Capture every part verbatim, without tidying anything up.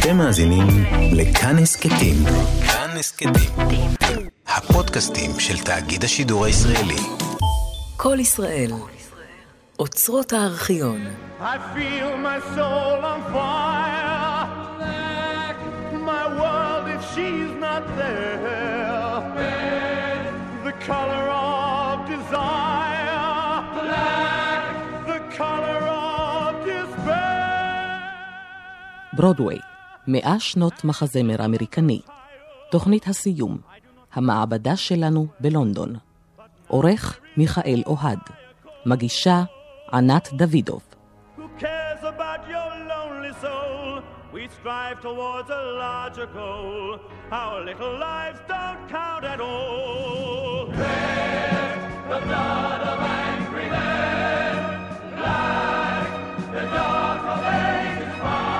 אתם מאזינים לכאן הסכתים. כאן הסכתים. הפודקאסטים של תאגיד השידור הישראלי. כל ישראל. אוצרות הארכיון. I feel my soul on fire. My world if she's not there. The color of desire. The color of despair. ברודווי. מאה שנות מחזמר אמריקני. תוכנית הסיום. המעבדה שלנו בלונדון. עורך מיכאל אוהד. מגישה ענת דוידוב. Who cares about your lonely soul? We strive towards a larger goal. Our little lives don't count at all. There's the blood of angry men. Like the dark of ages past.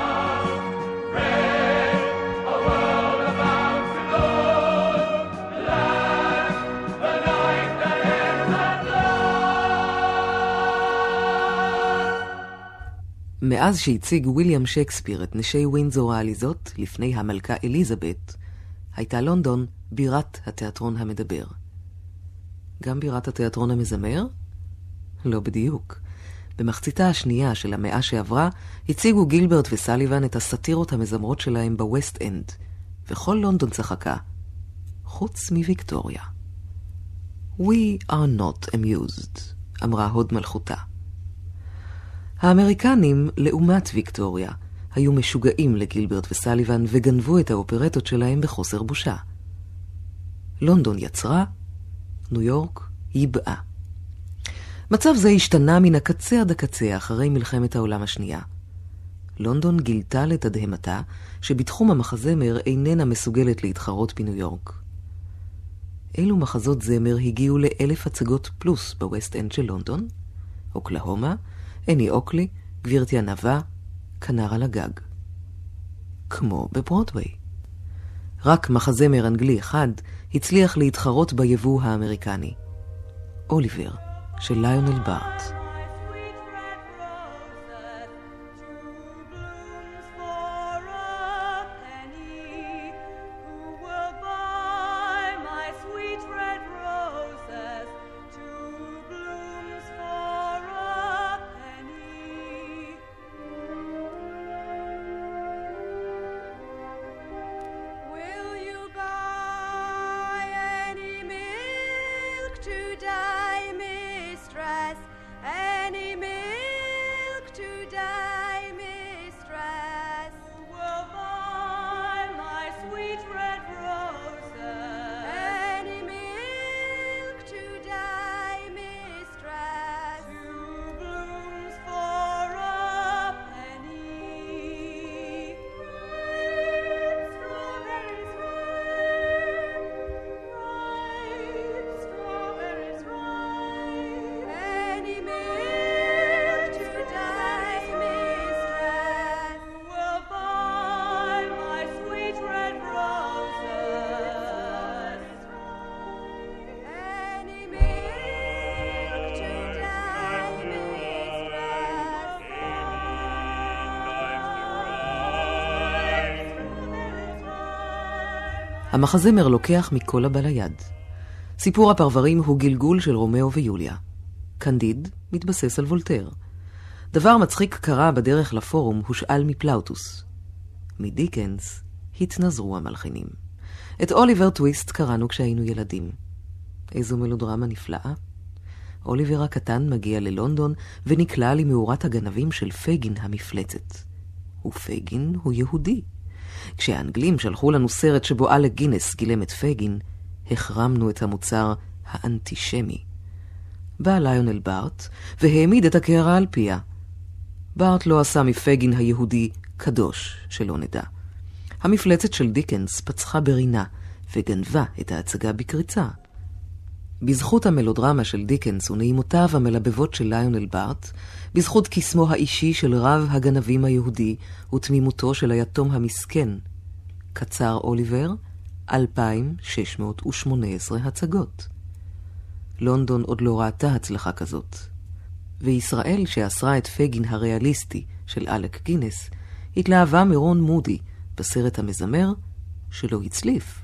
מאז שהציג וויליאם שייקספיר את נשי ווינזור העליזות לפני המלכה אליזבת, הייתה לונדון בירת התיאטרון המדבר. גם בירת התיאטרון המזמר? לא בדיוק. במחציתה השנייה של המאה שעברה, הציגו גילברט וסליבן את הסטירות המזמרות שלהם בווסט אנד, וכל לונדון צחקה, חוץ מוויקטוריה. We are not amused, אמרה הוד מלכותה. האמריקנים, לעומת ויקטוריה, היו משוגעים לגילברט וסליבן וגנבו את האופרטות שלהם בחוסר בושה. לונדון יצרה, ניו יורק ייבאה. מצב זה השתנה מן הקצה עד הקצה אחרי מלחמת העולם השנייה. לונדון גילתה לתדהמתה שבתחום המחזמר איננה מסוגלת להתחרות בניו יורק. אילו מחזות זמר הגיעו לאלף הצגות פלוס בווסט אנד של לונדון, אוקלהומה, אני אוקלי, גבירתי הנבה, כנר על הגג. כמו בברודווי. רק מחזמר אנגלי אחד הצליח להתחרות ביבוא האמריקני. אוליבר של ליונל בארט. המחזמר לוקח מכל הבא ליד. סיפור הפרברים הוא גלגול של רומאו ויוליה. קנדיד מתבסס על וולטר. דבר מצחיק קרה בדרך לפורום הושאל מפלאוטוס. מדיקנס התנזרו המלחינים. את אוליבר טוויסט קראנו כשהיינו ילדים. איזו מלודרמה נפלאה. אוליבר הקטן מגיע ללונדון ונקלע למאורת הגנבים של פגין המפלצת. ופגין הוא יהודי. כשהאנגלים שלחו לנו סרט שבו אלק גינס גילם את פגין, החרמנו את המוצר האנטישמי. בא ליונל בארט והעמיד את הקערה על פיה. בארט לא עשה מפגין היהודי קדוש, שלא נדע. המפלצת של דיקנס פצחה ברינה וגנבה את ההצגה בקריצה. בזכות המלודרמה של דיקנס ונעימותיו המלבבות של ליונל בארט, בזכות כיסמו האישי של רב הגנבים היהודי ותמימותו של היתום המסכן, קצר אוליבר, אלפיים שש מאות ושמונה עשרה הצגות. לונדון עוד לא ראתה הצלחה כזאת. וישראל שאסרה את פגין הריאליסטי של אלק גינס, התלהבה מרון מודי בסרט המזמר, שלא הצליף,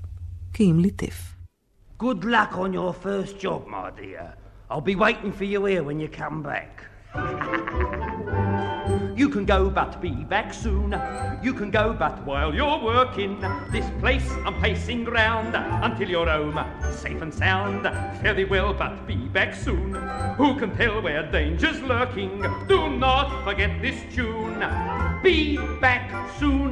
כי אם ליטף. Good luck on your first job, my dear. I'll be waiting for you here when you come back. You can go but be back soon. You can go but while you're working. This place I'm pacing round until you're home, safe and sound. Fare thee well but be back soon. Who can tell where danger's lurking? Do not forget this tune. Be back soon.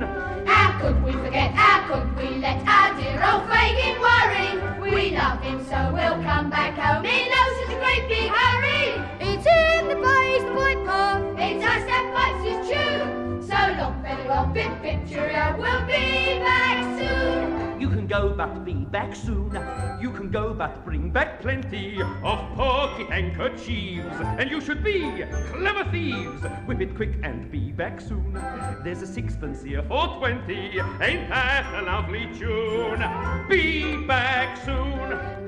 How could we forget? How could we let our dear old Fagin worry? We love him so we'll come back home. He knows it's a great big hurry. It's in the place, the white car. It's us that bites his tune. So long, very long, bit picture, we'll be back soon. You can go but be back soon. You can go but bring back plenty of porky handkerchiefs. And you should be clever thieves. Whip it quick and be back soon. There's a sixpence here for twenty. Ain't that a lovely tune? Be back soon.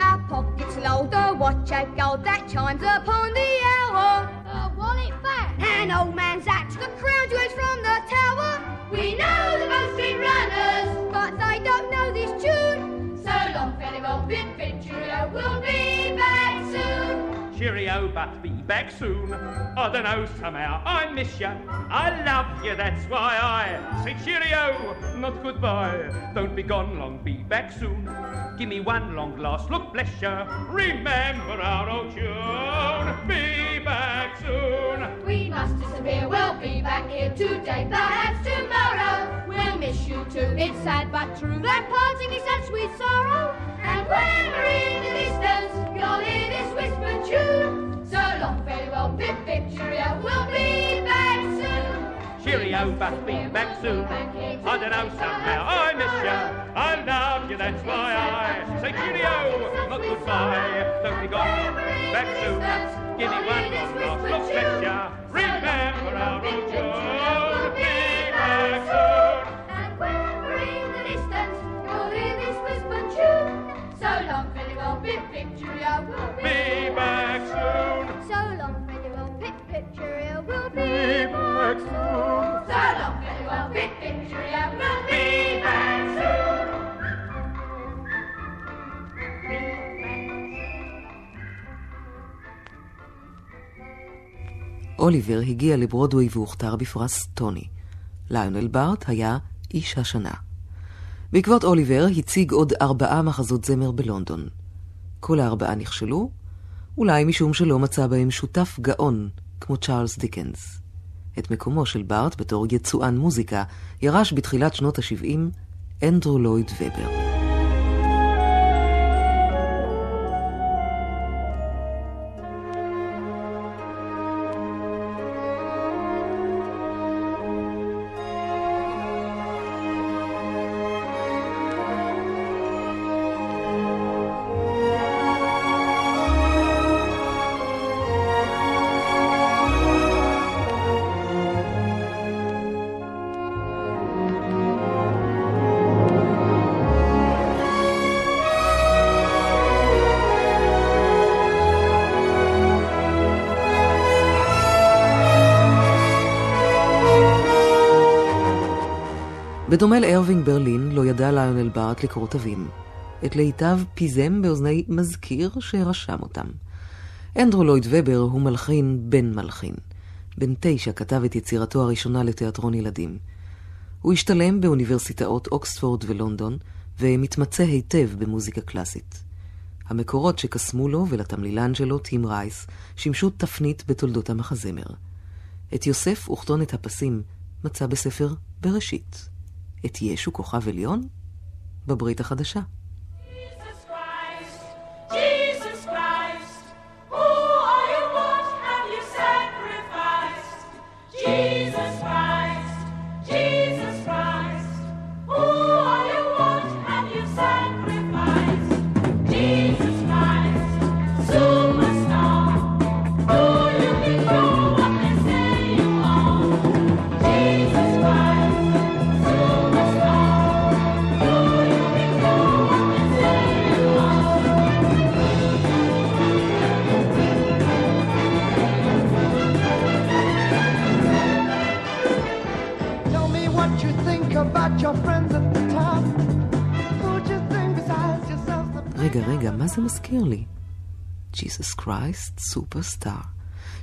Our pockets low, the watch at gold that chimes upon the hour. The wallet back. And old man's axe, the crown jewels from the tower. We know the Bow Street Runners, but they don't know this tune. So long, very well, bit, bit, cheerio, we'll be back soon. Cheerio, but be back soon. I don't know, somehow I miss you. I love you, that's why I say cheerio, not goodbye. Don't be gone long, be back soon. Give me one long last look, bless you. Remember our old tune, be back soon. We must disappear, we'll be back here today, perhaps tomorrow. We'll miss you too, it's sad but true. That parting is such sweet sorrow. And when we're in the distance, you'll hear this whisper tune. So long, very well, bip bip, cheerio, we'll be back soon. Cheerio, but be back soon. I don't know, somehow I miss you. I love you, that's why I say cheerio, not goodbye. Don't be gone, back soon. Give me one last look, bless you. Remember our old tune, be back soon. So long, very well, bip, bip, cheerio, we'll be, be back soon. So long, very well, bip, bip, cheerio, we'll be, be back soon. So long, very well, bip, bip, cheerio, we'll be, be back soon. אוליבר הגיע לברודווי והוכתר בפרס טוני. ליונל בארט היה איש השנה. בעקבות אוליבר הציג עוד ארבעה מחזות זמר בלונדון. כל הארבעה נכשלו, אולי משום שלא מצא בהם שותף גאון, כמו צ'ארלס דיקנס. את מקומו של בארט בתור יצואן מוזיקה ירש בתחילת שנות ה-שבעים אנדרו לויד ובר. בדומה לאירווינג ברלין, לא ידע ליונל בארט לקרוא תווים. את להיטיו פיזם באוזני מזכיר שרשם אותם. אנדרו לויד ובר הוא מלחין בן מלחין. בן תשע כתב את יצירתו הראשונה לתיאטרון ילדים. הוא השתלם באוניברסיטאות אוקספורד ולונדון, ומתמצא היטב במוזיקה קלאסית. המקורות שקסמו לו ולתמלילן שלו, טים רייס, שימשו תפנית בתולדות המחזמר. את יוסף וכתונת הפסים מצא בספר בראשית. את ישו כוכב עליון בברית החדשה. Jesus Christ, Jesus Christ, who are you, what have you sacrificed? Jesus Christ, Jesus Christ, who are you, what have you sacrificed? Jesus Christ, superstar, who you become, what they say you are. Jesus Christ, superstar. Oh, you can go. you think about your friends at the top? Who'd you think besides yourself? רגע, רגע, מה זה מזכיר לי? Jesus Christ Superstar.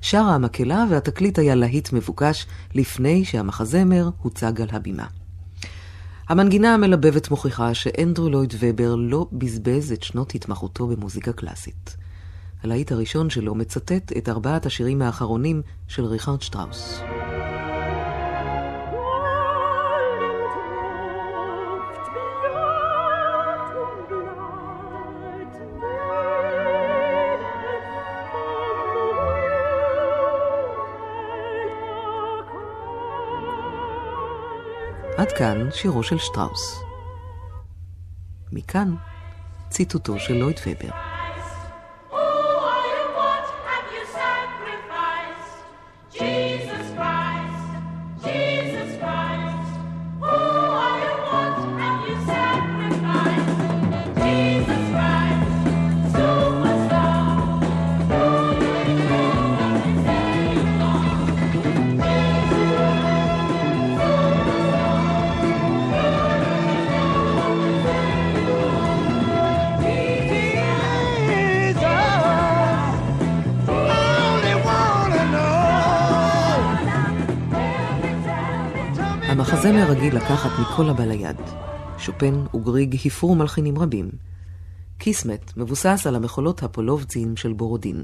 שרה המקהלה והתקליט היה להיט מבוקש לפני שהמחזמר הוצג על הבימה. המנגינה המלבבת מוכיחה שאנדרו לויד ובר לא בזבז את שנות התמחותו במוזיקה קלאסית. הלהיט הראשון שלו מצטט את ארבעת השירים האחרונים של ריכרד שטראוס. עד כאן שירו של שטראוס. מכאן ציטוטו של לויד ובר. המחזמר רגיל לקחת מכל הבא ליד. שופן וגריג היפרו מלחינים רבים. קיסמט מבוסס על המחולות הפולובציים של בורודין.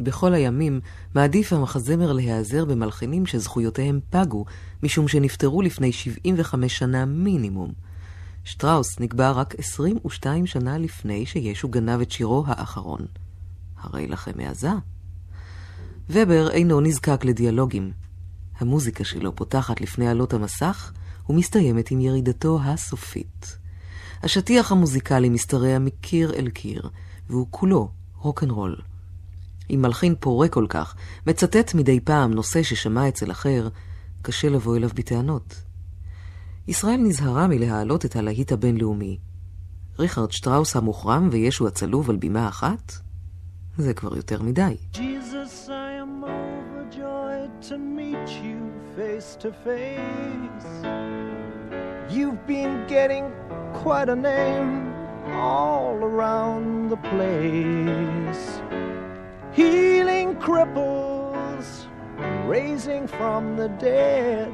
בכל הימים מעדיף המחזמר להיעזר במלחינים שזכויותיהם פגו, משום שנפטרו לפני שבעים וחמש שנה מינימום. שטראוס נקבע רק עשרים ושתיים שנה לפני שישו גנב את שירו האחרון. הרי לכם העזה. ובר אינו נזקק לדיאלוגים. המוזיקה שלו פותחת לפני עלות המסך ומסתיימת עם ירידתו הסופית. השטיח המוזיקלי מסתרע מקיר אל קיר, והוא כולו רוק'נ'רול. אם מלחין פורה כל כך, מצטט מדי פעם נושא ששמע אצל אחר, קשה לבוא אליו בטענות. ישראל נזהרה מלהעלות את הלהיט הבינלאומי. ריכרד שטראוס המוחרם וישו הצלוב על בימה אחת? זה כבר יותר מדי. Jesus, I am overjoyed to meet you face to face. You've been getting quite a name all around the place. Healing cripples, raising from the dead.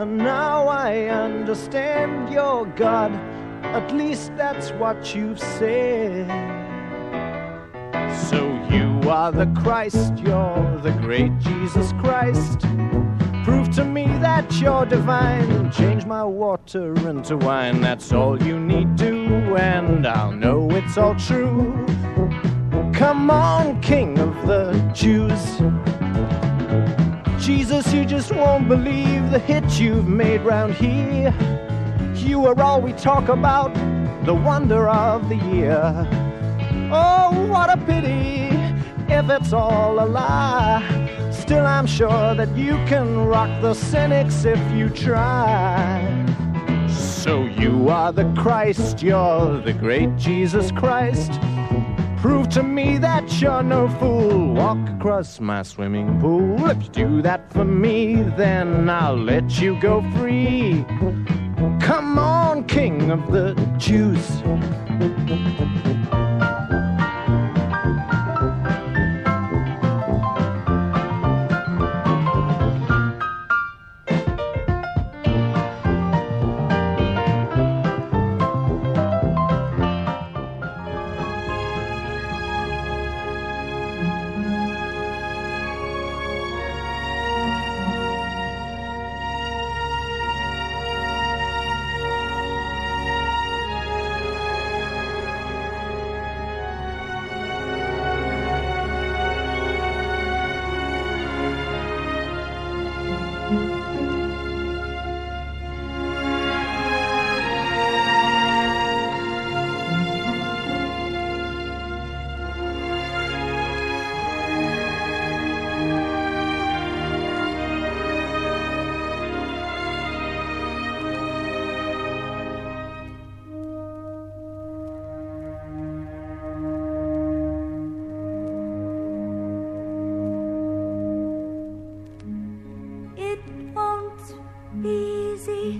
And now I understand your God, at least that's what you've said. So you are the Christ, you're the great Jesus Christ. Prove to me that you're divine. Change my water into wine. That's all you need to, and I'll know it's all true. Come on, King of the Jews. Jesus, you just won't believe the hit you've made round here. You are all we talk about, the wonder of the year. Oh, what a pity if it's all a lie. Still, I'm sure that you can rock the cynics if you try. So you are the Christ, you're the great Jesus Christ. Prove to me that you're no fool. Walk across my swimming pool. If you do that for me, then I'll let you go free. Come on, King of the Jews. me,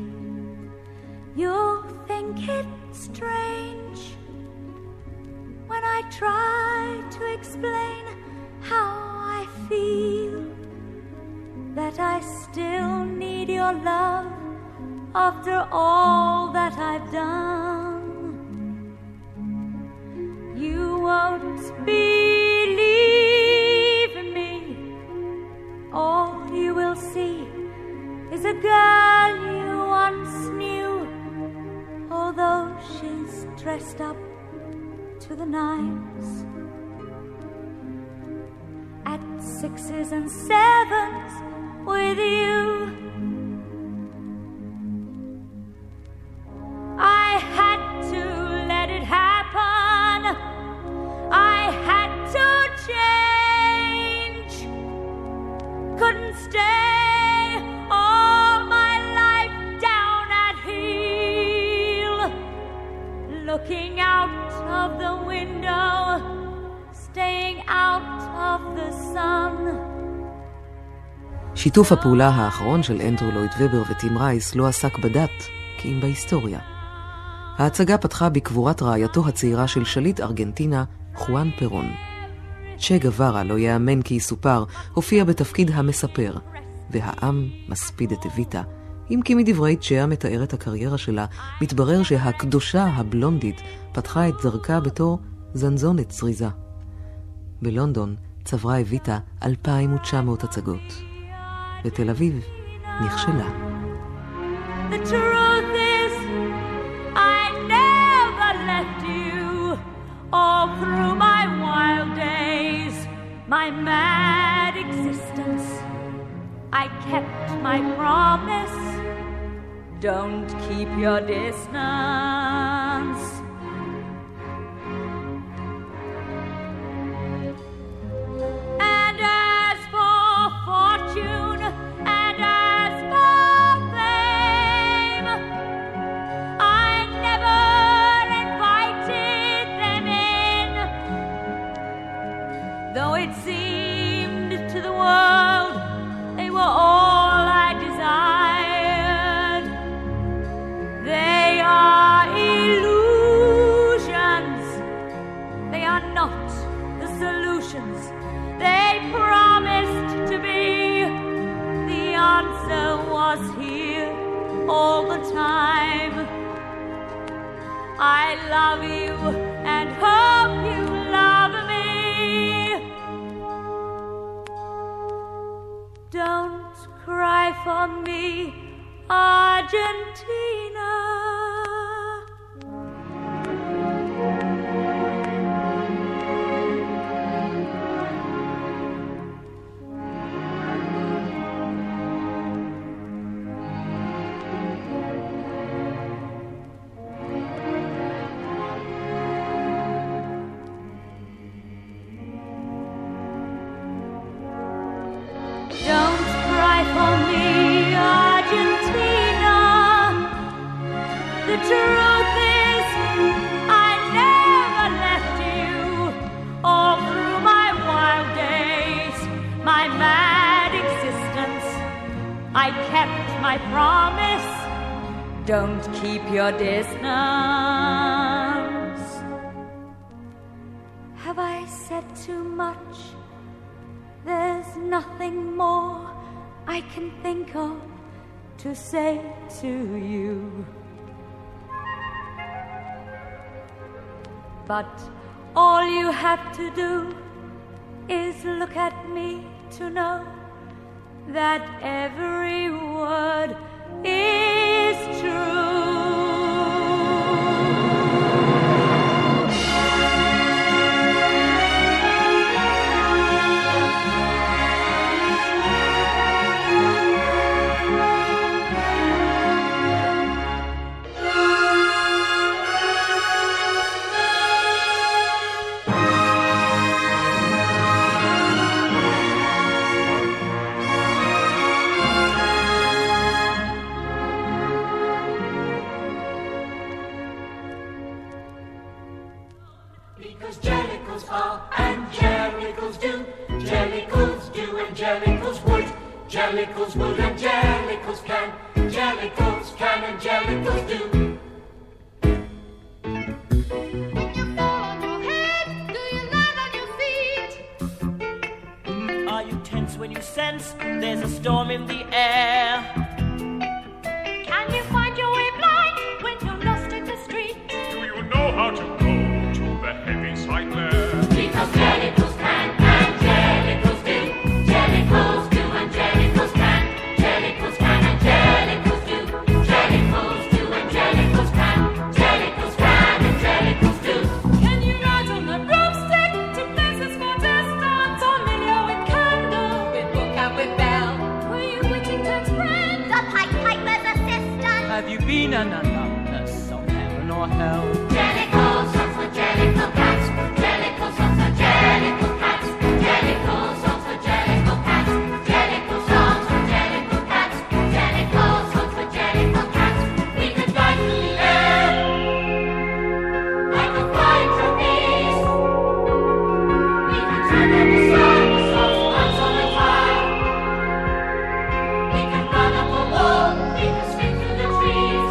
you'll think it strange when I try to explain how I feel, that I still need your love after all that I've done. You won't believe me. All you will see is a girl you once knew, although she's dressed up to the nines. At sixes and sevens with you, I had to let it happen. I had to change. Couldn't stay all my life down at heel, looking out of the window, staying out of the sun. שיתוף הפעולה האחרון של אנדרו לויד ובר וטים רייס לא עסק בדת, כי אם בהיסטוריה. ההצגה פתחה בקבורת רעייתו הצעירה של שליט ארגנטינה, חואן פרון. צ'ה גווארה, לא יאמן כי יסופר, הופיע בתפקיד המספר, והעם מספיד את אביטה, אם כי מדברי צ'ה מתאר את הקריירה שלה, מתברר שהקדושה הבלונדית פתחה את דרכה בתור זנזונת זריזה. בלונדון צברה אביטה אלפיים ותשע מאות הצגות. בתל אביב נכשלה. The truth is I never left you, all through my wild days, my mad existence. I kept my promise. Don't keep your distance. And as for fortune, though it seemed to the world they were all I desired, they are illusions. They are not the solutions they promised to be. The answer was here all the time. I love you and hope you love me. Don't cry for me, Argentina. I kept my promise. Don't keep your distance. Have I said too much? There's nothing more I can think of to say to you. But all you have to do is look at me to know that every word is true. Jellicles would and jellicles can. Canegelicals, canegelicals do. When you fall on your head, do you land on your feet? Are you tense when you sense there's a storm in the air? Can you find your way blind when you're lost in the street? Do you know how to go to the heavy side lair? Because canegelicals can, canegelicals do. Gelicals. No, no, no, that's some heaven or hell. Jellicle songs for jellicle cats. Jellicle songs for jellicle cats. Jellicle songs for jellicle cats. Jellicle songs for jellicle cats. Jellicle songs for jellicle cats. We could fly to the air. I could fly through these. We could turn up the sun, the sun, the sun on fire. We could run up a wall. We could swim through the trees.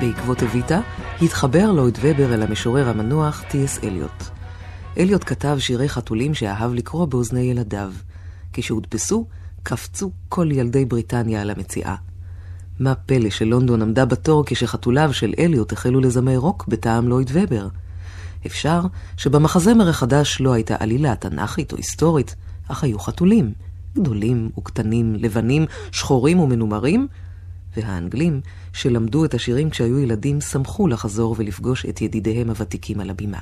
בעקבות אביטה, התחבר לויד ובר אל המשורר המנוח טי אס אליוט. אליוט כתב שירי חתולים שאהב לקרוא באוזני ילדיו. כשהודפסו, קפצו כל ילדי בריטניה על המציאה. מה פלא שלונדון עמדה בתור כשחתוליו של אליוט החלו לזמר רוק בטעם לויד ובר. אפשר שבמחזמר החדש לא הייתה עלילה תנ"כית או היסטורית, אך היו חתולים, גדולים וקטנים, לבנים, שחורים ומנומרים, והאנגלים שלמדו את השירים כשהיו ילדים שמחו לחזור ולפגוש את ידידיהם הוותיקים על הבימה.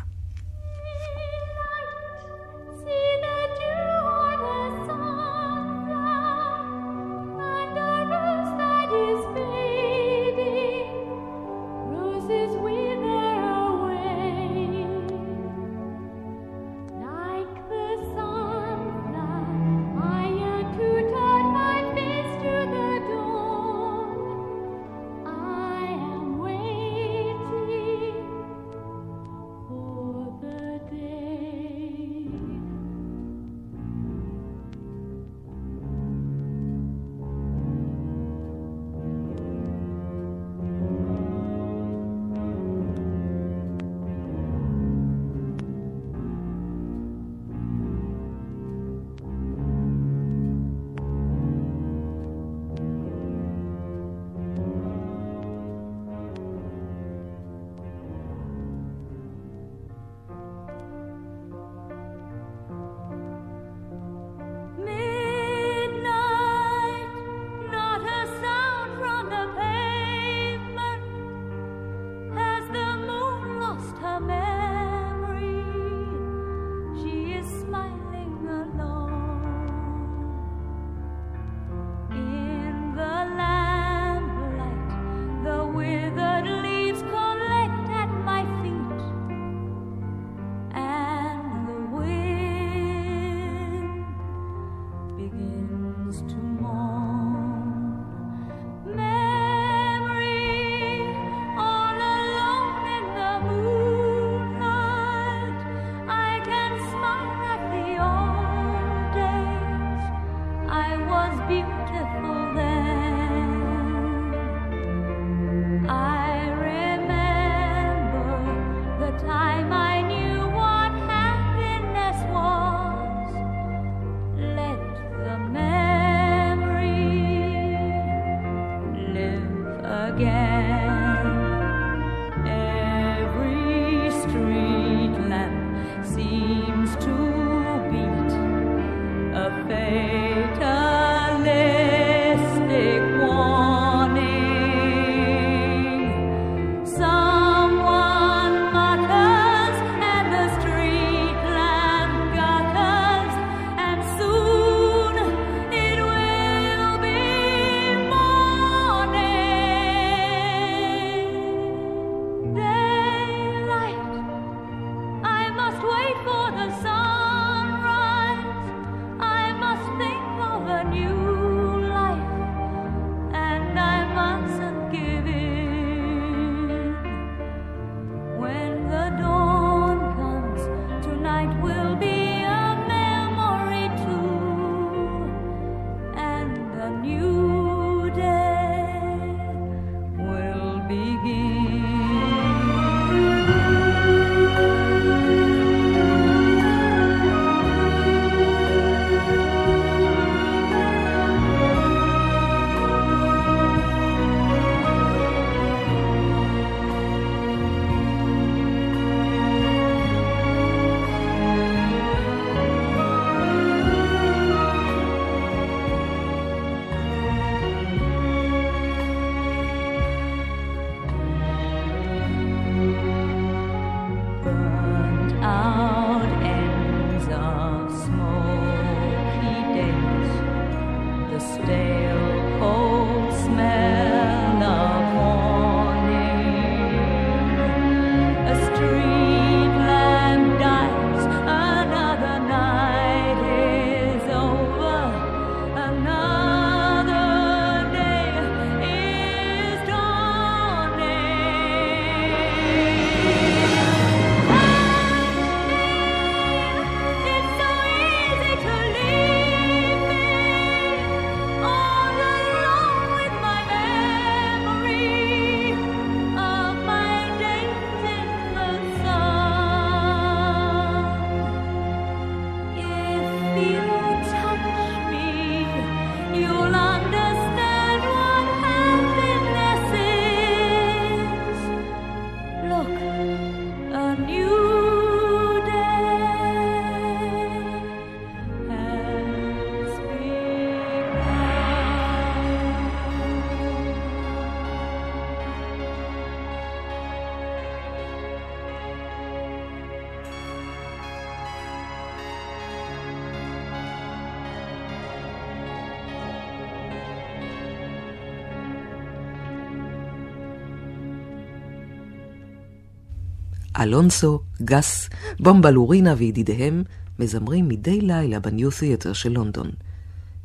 אלונסו, גס, במבלורינה וידידיהם מזמרים מדי לילה בניו תיאטר של לונדון.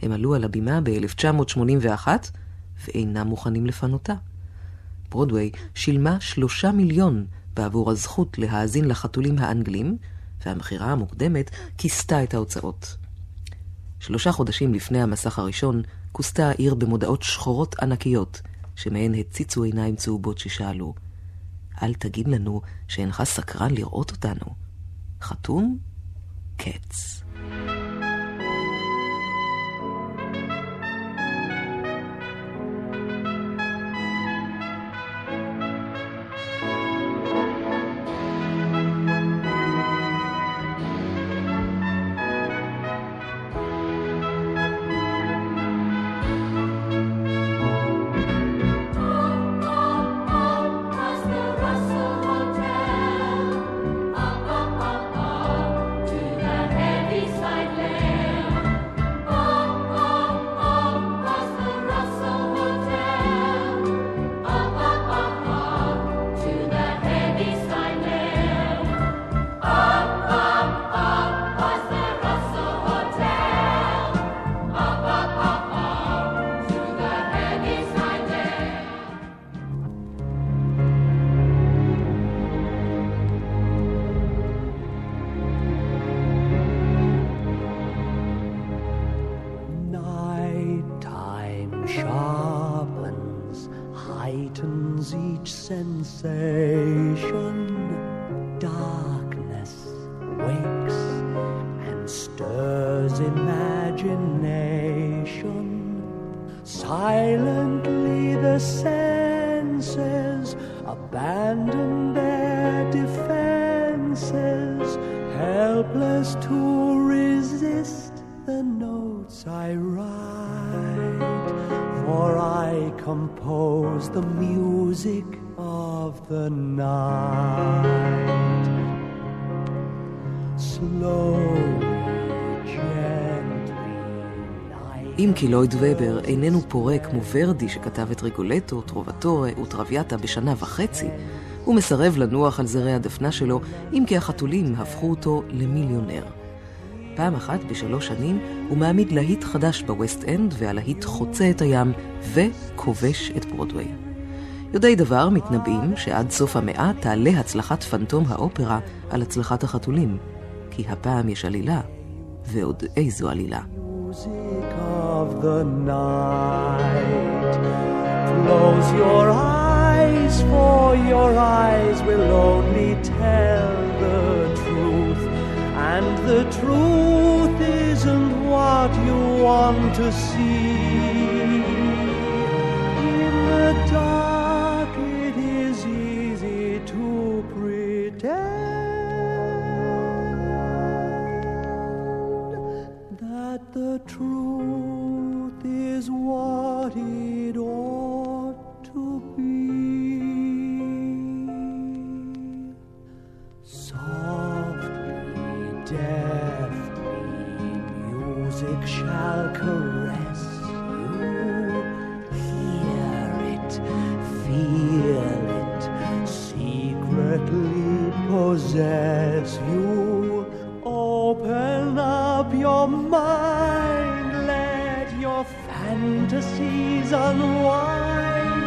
הם עלו על הבימה ב-אלף תשע מאות שמונים ואחת ואינם מוכנים לפנותה. ברודווי שילמה שלושה מיליון בעבור הזכות להאזין לחתולים האנגלים, והמחירה המוקדמת כיסתה את ההוצאות. שלושה חודשים לפני המסך הראשון כוסתה העיר במודעות שחורות ענקיות, שמהן הציצו עיניים צהובות ששאלו, אל תגיד לנו שאינך סקרן לראות אותנו. חתום? קץ. אם כי לויד ובר איננו פורה כמו ורדי שכתב את ריגולטו, טרובטורה וטרוויאטה בשנה וחצי, הוא מסרב לנוח על זרי הדפנה שלו, אם כי החתולים הפכו אותו למיליונר. פעם אחת בשלוש שנים הוא מעמיד להיט חדש בווסט אנד, והלהיט חוצה את הים וכובש את ברודווי. יודעי דבר מתנבאים שעד סוף המאה תעלה הצלחת פנטום האופרה על הצלחת החתולים, כי הפעם יש עלילה, ועוד איזו עלילה. Of the night close your eyes for your eyes will only tell the truth and the truth isn't what you want to see in the dark it is easy to pretend The truth is what it ought to be. Softly, deftly, music shall caress you. Hear it, feel it, secretly possess you. Open up your mind. Fantasies unwind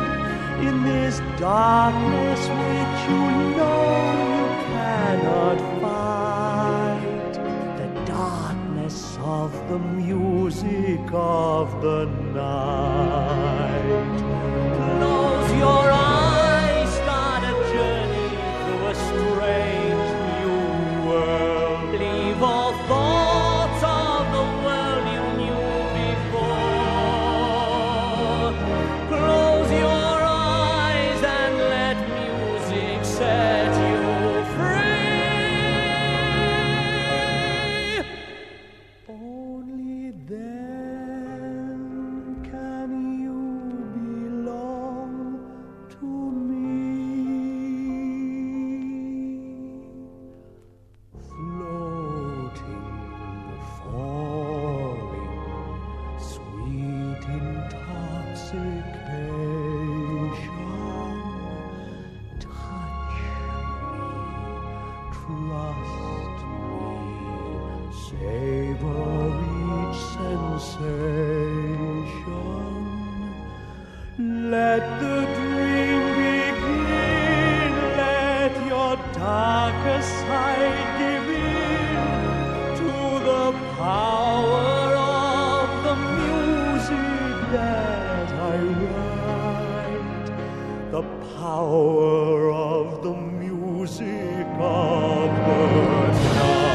in this darkness which you know you cannot fight. The darkness of the music of the night. Close your eyes, start a journey through a strange new world. Leave all thoughts of the world you knew before. Only then can you be the power of the music of the night.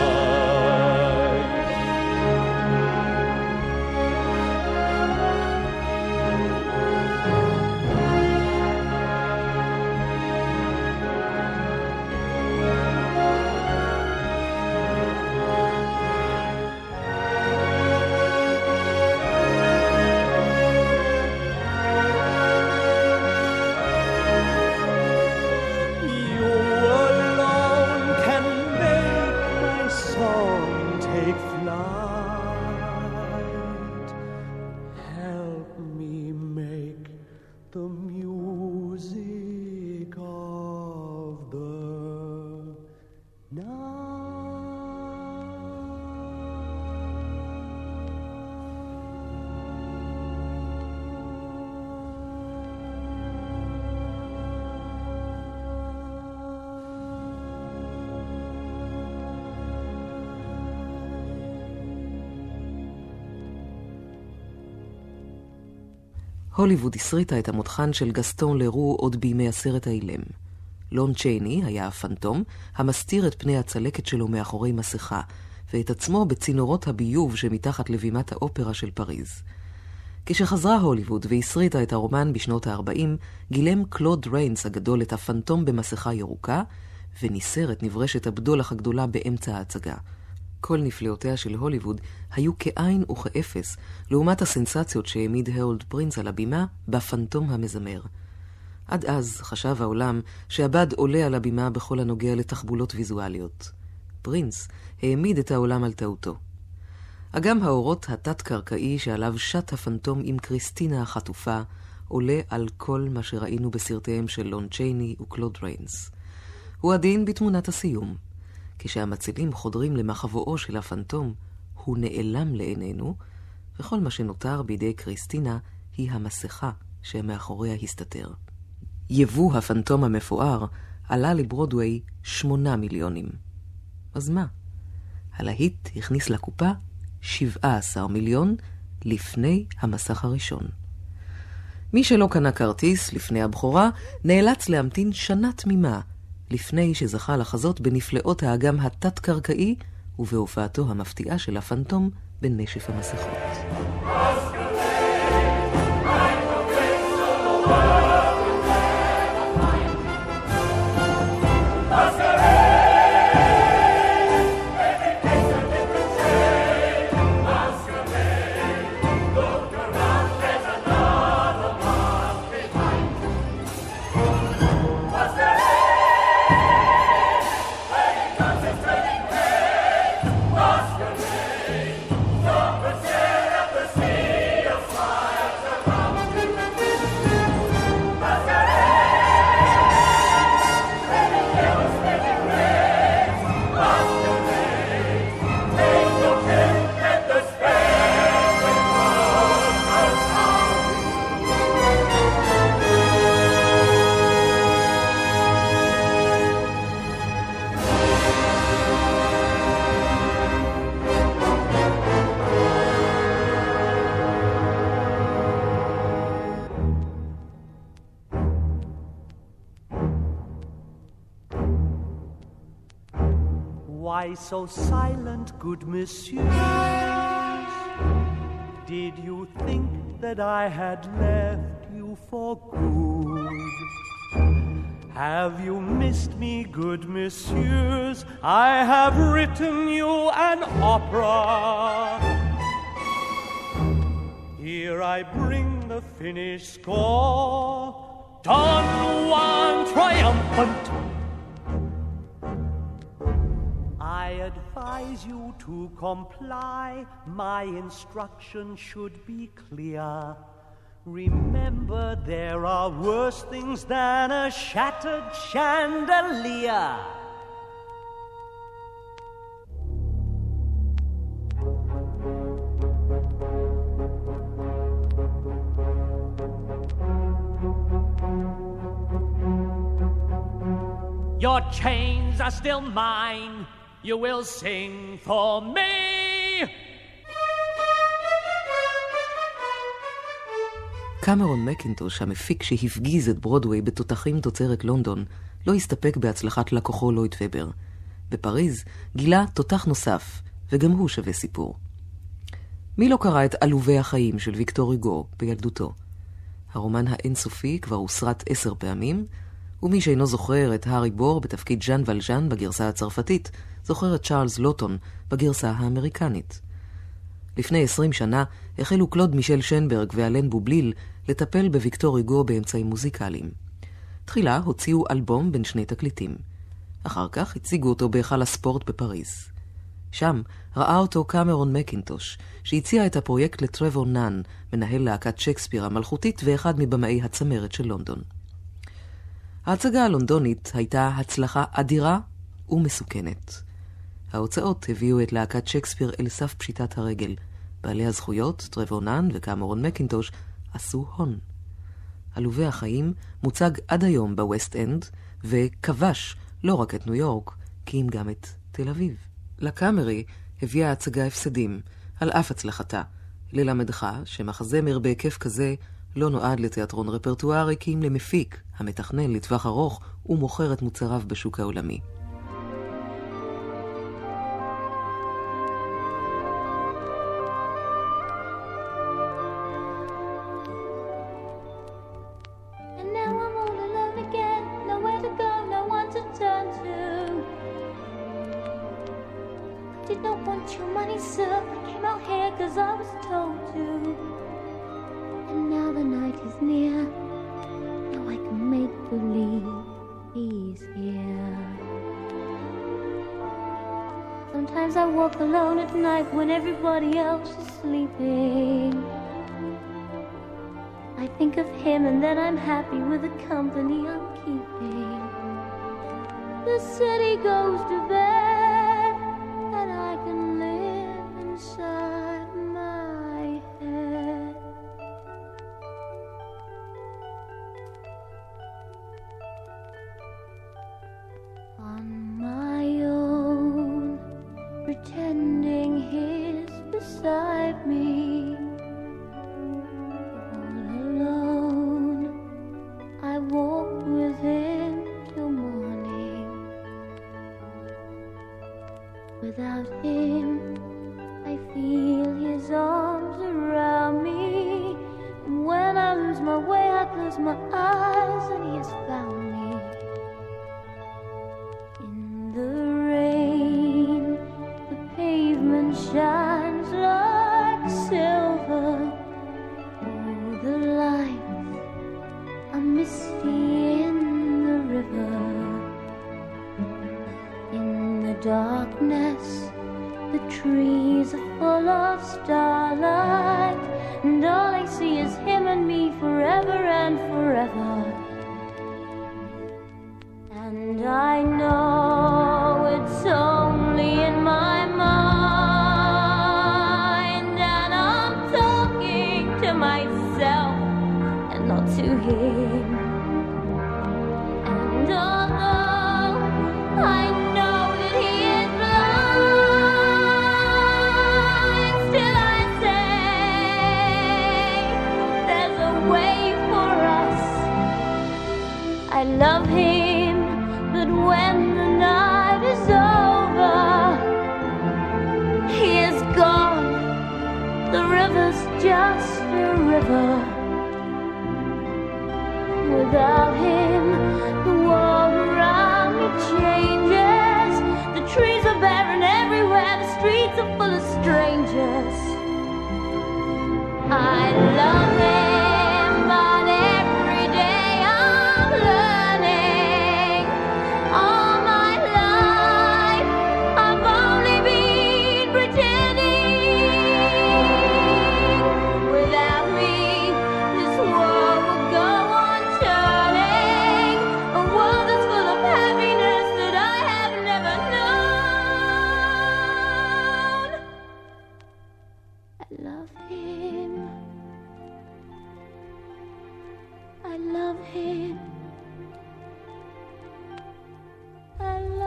הוליווד הסריטה את המותחן של גסטון לרו עוד בימי הסרט האילם. לון צ'ייני היה הפנטום המסתיר את פני הצלקת שלו מאחורי מסכה, ואת עצמו בצינורות הביוב שמתחת לבימת האופרה של פריז. כשחזרה הוליווד והסריטה את הרומן בשנות ה-ארבעים, גילם קלוד ריינס הגדול את הפנטום במסכה ירוקה, וניסר את נברשת הבדולח הגדולה באמצע ההצגה. כל נפלאותיה של הוליווד היו כאין וכאפס, לעומת הסנסציות שהעמיד הרולד פרינס על הבימה בפנטום המזמר. עד אז חשב העולם שהבד עולה על הבימה בכל הנוגע לתחבולות ויזואליות. פרינס העמיד את העולם על טעותו. אגם האורות התת-קרקעי שעליו שט הפנטום עם קריסטינה החטופה עולה על כל מה שראינו בסרטיהם של לון צ'ייני וקלוד ריינס. הוא עדין בתמונת הסיום. כשהמצילים חודרים למחבואו של הפנטום, הוא נעלם לעינינו, וכל מה שנותר בידי קריסטינה היא המסכה שמאחוריה הסתתר. יבוא הפנטום המפואר עלה לברודווי שמונה מיליונים. אז מה? הלהיט הכניס לקופה שבעה עשר מיליון לפני המסך הראשון. מי שלא קנה כרטיס לפני הבחורה נאלץ להמתין שנה תמימה, לפני שזכה לחזות בנפלאות האגם התת-קרקעי ובהופעתו המפתיעה של הפנטום בנשף המסכות. Why so silent, good messieurs? Did you think that I had left you for good? Have you missed me, good messieurs? I have written you an opera. Here I bring the finished score. Don Juan triumphant. I advise you to comply. My instruction should be clear. Remember, there are worse things than a shattered chandelier. Your chains are still mine. You will sing for me. קמרון מקינטוש, המפיק שהפגיז את ברודווי בתותחים תוצרת לונדון, לא הסתפק בהצלחת לקוחו לויד ובר. בפריז גילה תותח נוסף, וגם הוא שווה סיפור. מי לא קרא את עלובי החיים של ויקטור היגו בילדותו? הרומן האינסופי כבר הוסרט עשר פעמים, ומי שאינו זוכר את הארי בור בתפקיד ז'אן ולז'אן בגרסה הצרפתית, זוכר את צ'ארלס לוטון בגרסה האמריקנית. לפני עשרים שנה החלו קלוד מישל שנברג ואלן בובליל לטפל בוויקטור היגו באמצעים מוזיקליים. תחילה הוציאו אלבום בין שני תקליטים. אחר כך הציגו אותו בהיכל הספורט בפריז. שם ראה אותו קמרון מקינטוש, שהציע את הפרויקט לטרוור נאן, מנהל להקת שייקספיר המלכותית ואחד מבמאי הצמרת של לונדון. ההצגה הלונדונית הייתה הצלחה אדירה ומסוכנת. ההוצאות הביאו את להקת שייקספיר אל סף פשיטת הרגל. בעלי הזכויות, טרוור נאן וקמרון מקינטוש, עשו הון. עלובי החיים מוצג עד היום בווסט אנד, וכבש לא רק את ניו יורק, כי אם גם את תל אביב. לקאמרי הביאה הצגה הפסדים, על אף הצלחתה, ללמדך שמחזמר בהיקף כזה לא נועד לתיאטרון רפרטוארי, כי אם למפיק, המתכנן לטווח ארוך ומוכר את מוצריו בשוק העולמי.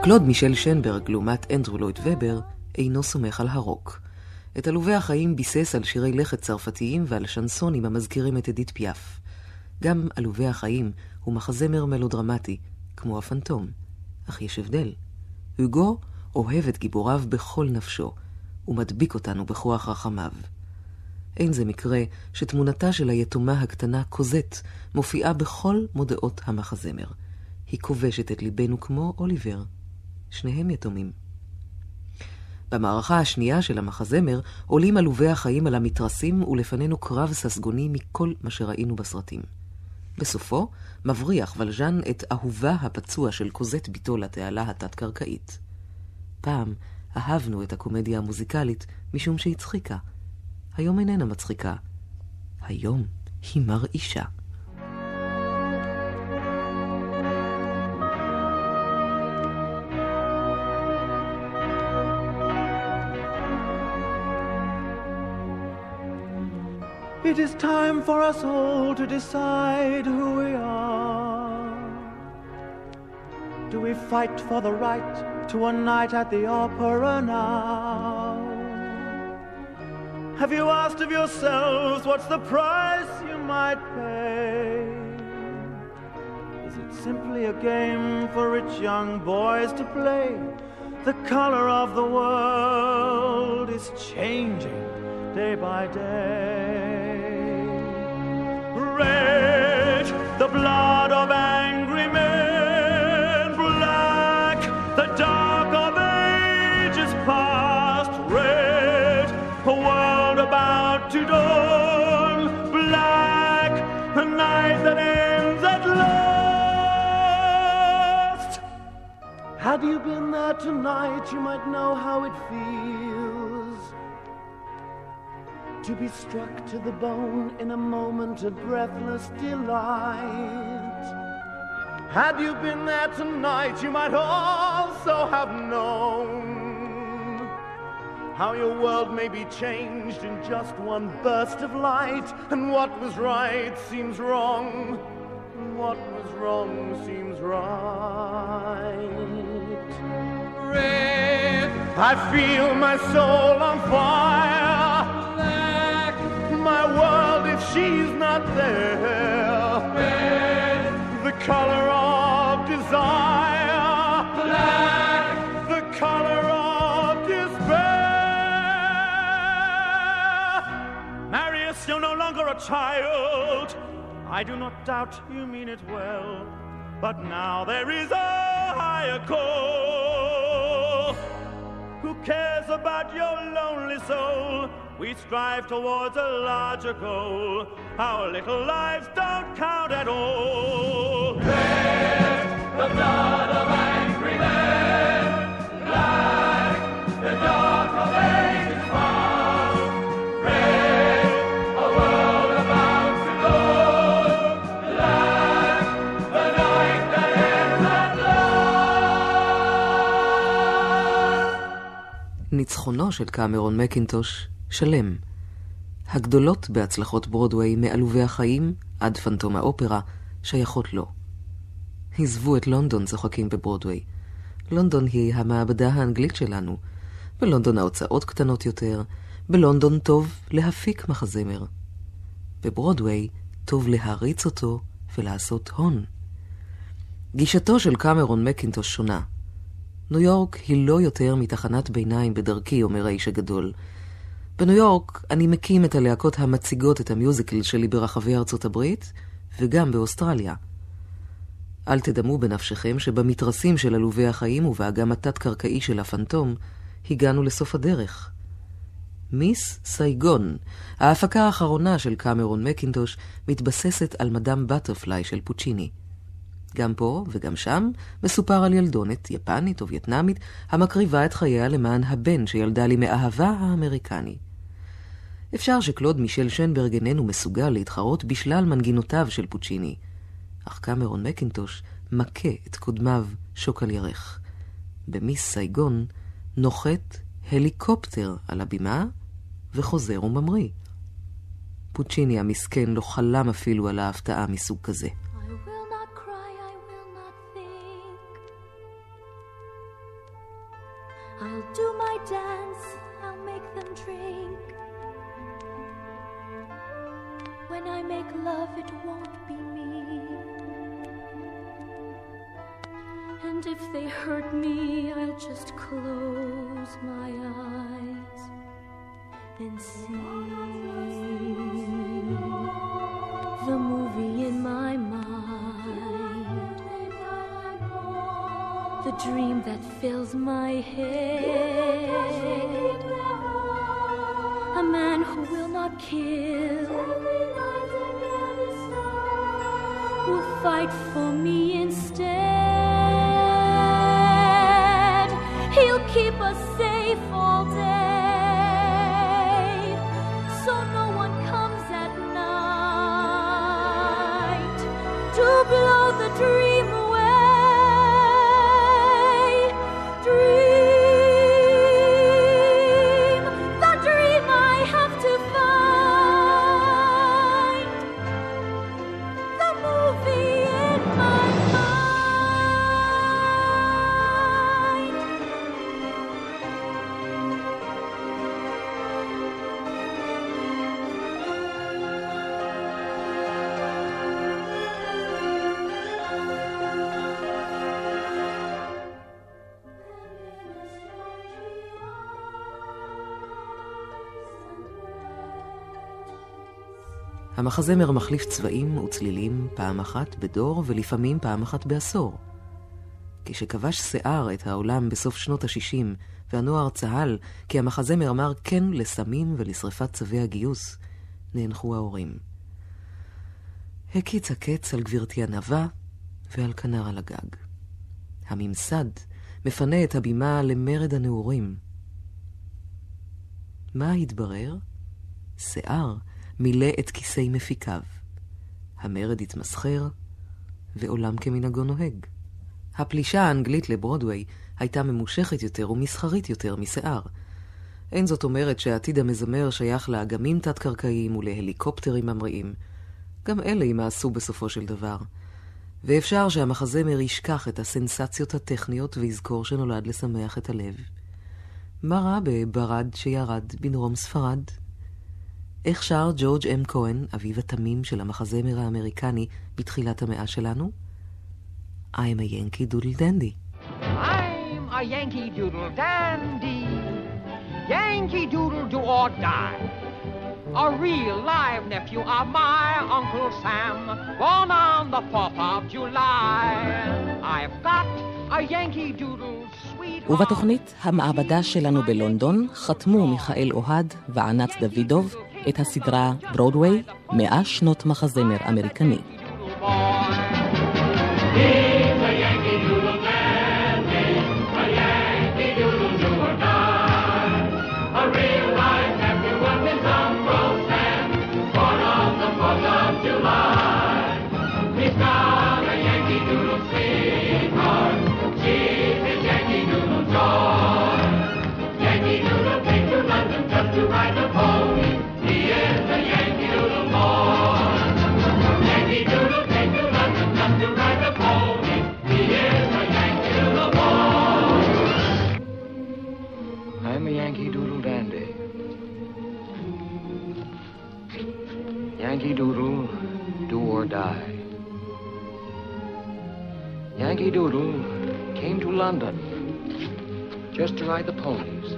קלוד מישל שנברג, לעומת אנדרו לויד ובר, אינו סומך על הרוק. את עלובי החיים ביסס על שירי לכת צרפתיים ועל שנסונים המזכירים את אדית פיאף. גם עלובי החיים הוא מחזמר מלודרמטי, כמו הפנטום. אך יש הבדל. הוגו אוהב את גיבוריו בכל נפשו, ומדביק אותנו בכוח רחמיו. אין זה מקרה שתמונתה של היתומה הקטנה קוזט מופיעה בכל מודעות המחזמר. היא כובשת את ליבנו כמו אוליבר. שניהם יתומים. במערכה השנייה של המחזמר עולים עלובי החיים על המתרסים ולפנינו קרב ססגוני מכל מה שראינו בסרטים. בסופו מבריח ולז'אן את אהובה הפצוע של קוזט ביתו לתעלה התת-קרקעית. פעם אהבנו את הקומדיה המוזיקלית משום שהיא צחיקה. היום איננה מצחיקה. היום היא מרעישה. It is time for us all to decide who we are. Do we fight for the right to a night at the opera now? Have you asked of yourselves what's the price you might pay? Is it simply a game for rich young boys to play? The color of the world is changing day by day. Red, the blood of angry men. Black, the dark of ages past. Red, a world about to dawn. Black, a night that ends at last. Had you been there tonight, you might know how it feels to be struck to the bone in a moment of breathless delight. Had you been there tonight, you might also have known how your world may be changed in just one burst of light, and what was right seems wrong, and what was wrong seems right. Red, I feel my soul on fire. My world if she's not there. Red, the color of desire. Black, the color of despair. Marius, you're no longer a child. I do not doubt you mean it well, but now there is a higher call. Who cares about your lonely soul? We strive towards a larger goal. Our little lives don't count at all. Red, the blood of angry men. Black, the dark of ages past. Red, a world about to go. Black, the night that ends at last. ניצחונו של קמרון מקינטוש שלם. הגדולות בהצלחות ברודווי מעלובי החיים עד פנטום האופרה שייכות לו. עזבו את לונדון צוחקים בברודווי. לונדון היא המעבדה האנגלית שלנו. בלונדון ההוצאות קטנות יותר, בלונדון טוב להפיק מחזמר. בברודווי טוב להריץ אותו ולעשות הון. גישתו של קמרון מקינטוש שונה. ניו יורק היא לא יותר מתחנת ביניים בדרכי, אומר האיש הגדול. בניו יורק אני מקים את הלהקות המציגות את המיוזיקל שלי ברחבי ארצות הברית וגם באוסטרליה. אל תדמו בנפשכם שבמתרסים של עלובי החיים ובאגם התת-קרקעי של הפנטום הגענו לסוף הדרך. מיס סייגון, ההפקה האחרונה של קמרון מקינטוש, מתבססת על מדאם בטרפליי של פוצ'יני. גם פה וגם שם מסופר על ילדונת יפנית או וייטנאמית המקריבה את חייה למען הבן שילדה לי מאהבה האמריקני. אפשר שקלוד מישל שנברג איננו מסוגל להתחרות בשלל מנגינותיו של פוצ'יני, אך קמרון מקינטוש מכה את קודמיו שוק על ירך. במיס סייגון נוחת הליקופטר על הבימה וחוזר וממריא. פוצ'יני המסכן לא חלם אפילו על ההפתעה מסוג כזה. I'll do my dance, I'll make them drink. When I make love, it won't be me. And if they hurt me, I'll just close my eyes and see the movie in my mind, the dream that fills my head, a man who will not kill, will fight for me instead. He'll keep us safe all day. המחזמר מחליף צבעים וצלילים פעם אחת בדור ולפעמים פעם אחת בעשור. כשכבש שיער את העולם בסוף שנות ה-שישים והנוער צהל כי המחזמר אמר כן לסמים ולשריפת צווי הגיוס, נהנחו ההורים. הקיץ הקץ על גברתי הנבה ועל כנר על הגג. הממסד מפנה את הבימה למרד הנעורים. מה התברר? שיער מילא את כיסי מפיקיו. המרד התמסחר, ועולם כמנהגו נוהג. הפלישה האנגלית לברודווי הייתה ממושכת יותר ומסחרית יותר משיער. אין זאת אומרת שהעתיד המזמר שייך לאגמים תת-קרקעיים ולהליקופטרים ממריעים. גם אלה ימעשו בסופו של דבר. ואפשר שהמחזמר ישכח את הסנסציות הטכניות ויזכור שנולד לשמח את הלב. מה רע בברד שירד בנרום ספרד? איך שר ג'ורג' אמ כהן, אביו התמים של המחזמר האמריקני בתחילת המאה שלנו? I'm a Yankee Doodle Dandy. I'm a Yankee Doodle Dandy. Yankee Doodle do or die. A real live nephew of my Uncle Sam, born on the fourth of July. I've got a Yankee Doodle sweet. ובתוכנית המעבדה שלנו בלונדון חתמו מיכאל אוהד וענת דוידוב את הסדרה ברודווי, מאה שנות מחזמר אמריקני. Yankee Doodle, do or die. Yankee Doodle came to London just to ride the ponies.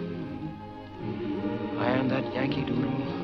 I am that Yankee Doodle